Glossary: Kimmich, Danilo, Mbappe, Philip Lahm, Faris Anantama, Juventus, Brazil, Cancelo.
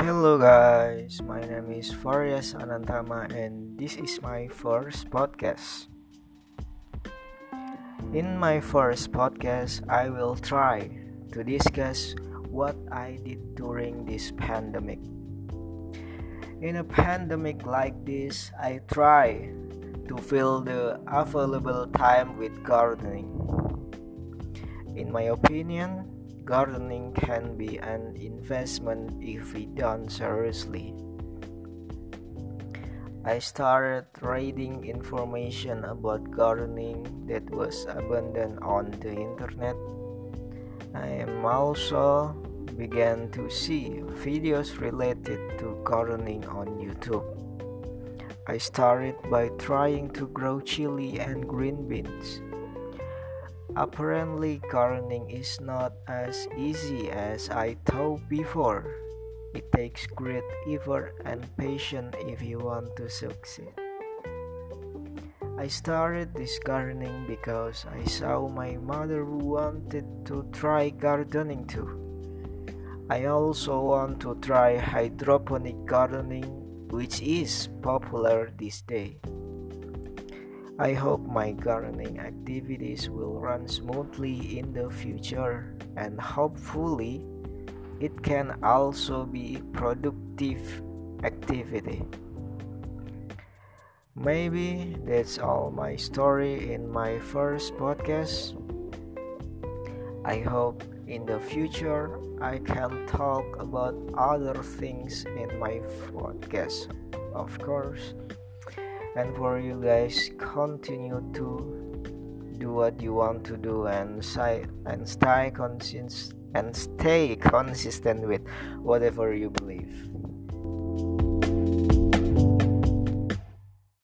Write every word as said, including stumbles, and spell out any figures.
Hello guys, my name is Faris Anantama and this is my first podcast. In my first podcast, I will try to discuss what I did during this pandemic. In a pandemic like this, I try to fill the available time with gardening. In my opinion, gardening can be an investment if we done seriously. I started reading information about gardening that was abundant on the internet. I am also began to see videos related to gardening on YouTube. I started by trying to grow chili and green beans. Apparently, gardening is not as easy as I thought before. It takes great effort and patience if you want to succeed. I started this gardening because I saw my mother wanted to try gardening too. I also want to try hydroponic gardening, which is popular these days. I hope my gardening activities will run smoothly in the future, and hopefully it can also be productive activity. Maybe that's all my story in my first podcast. I hope in the future I can talk about other things in my podcast, of course. And for you guys, continue to do what you want to do and stay and stay consistent and stay consistent with whatever you believe.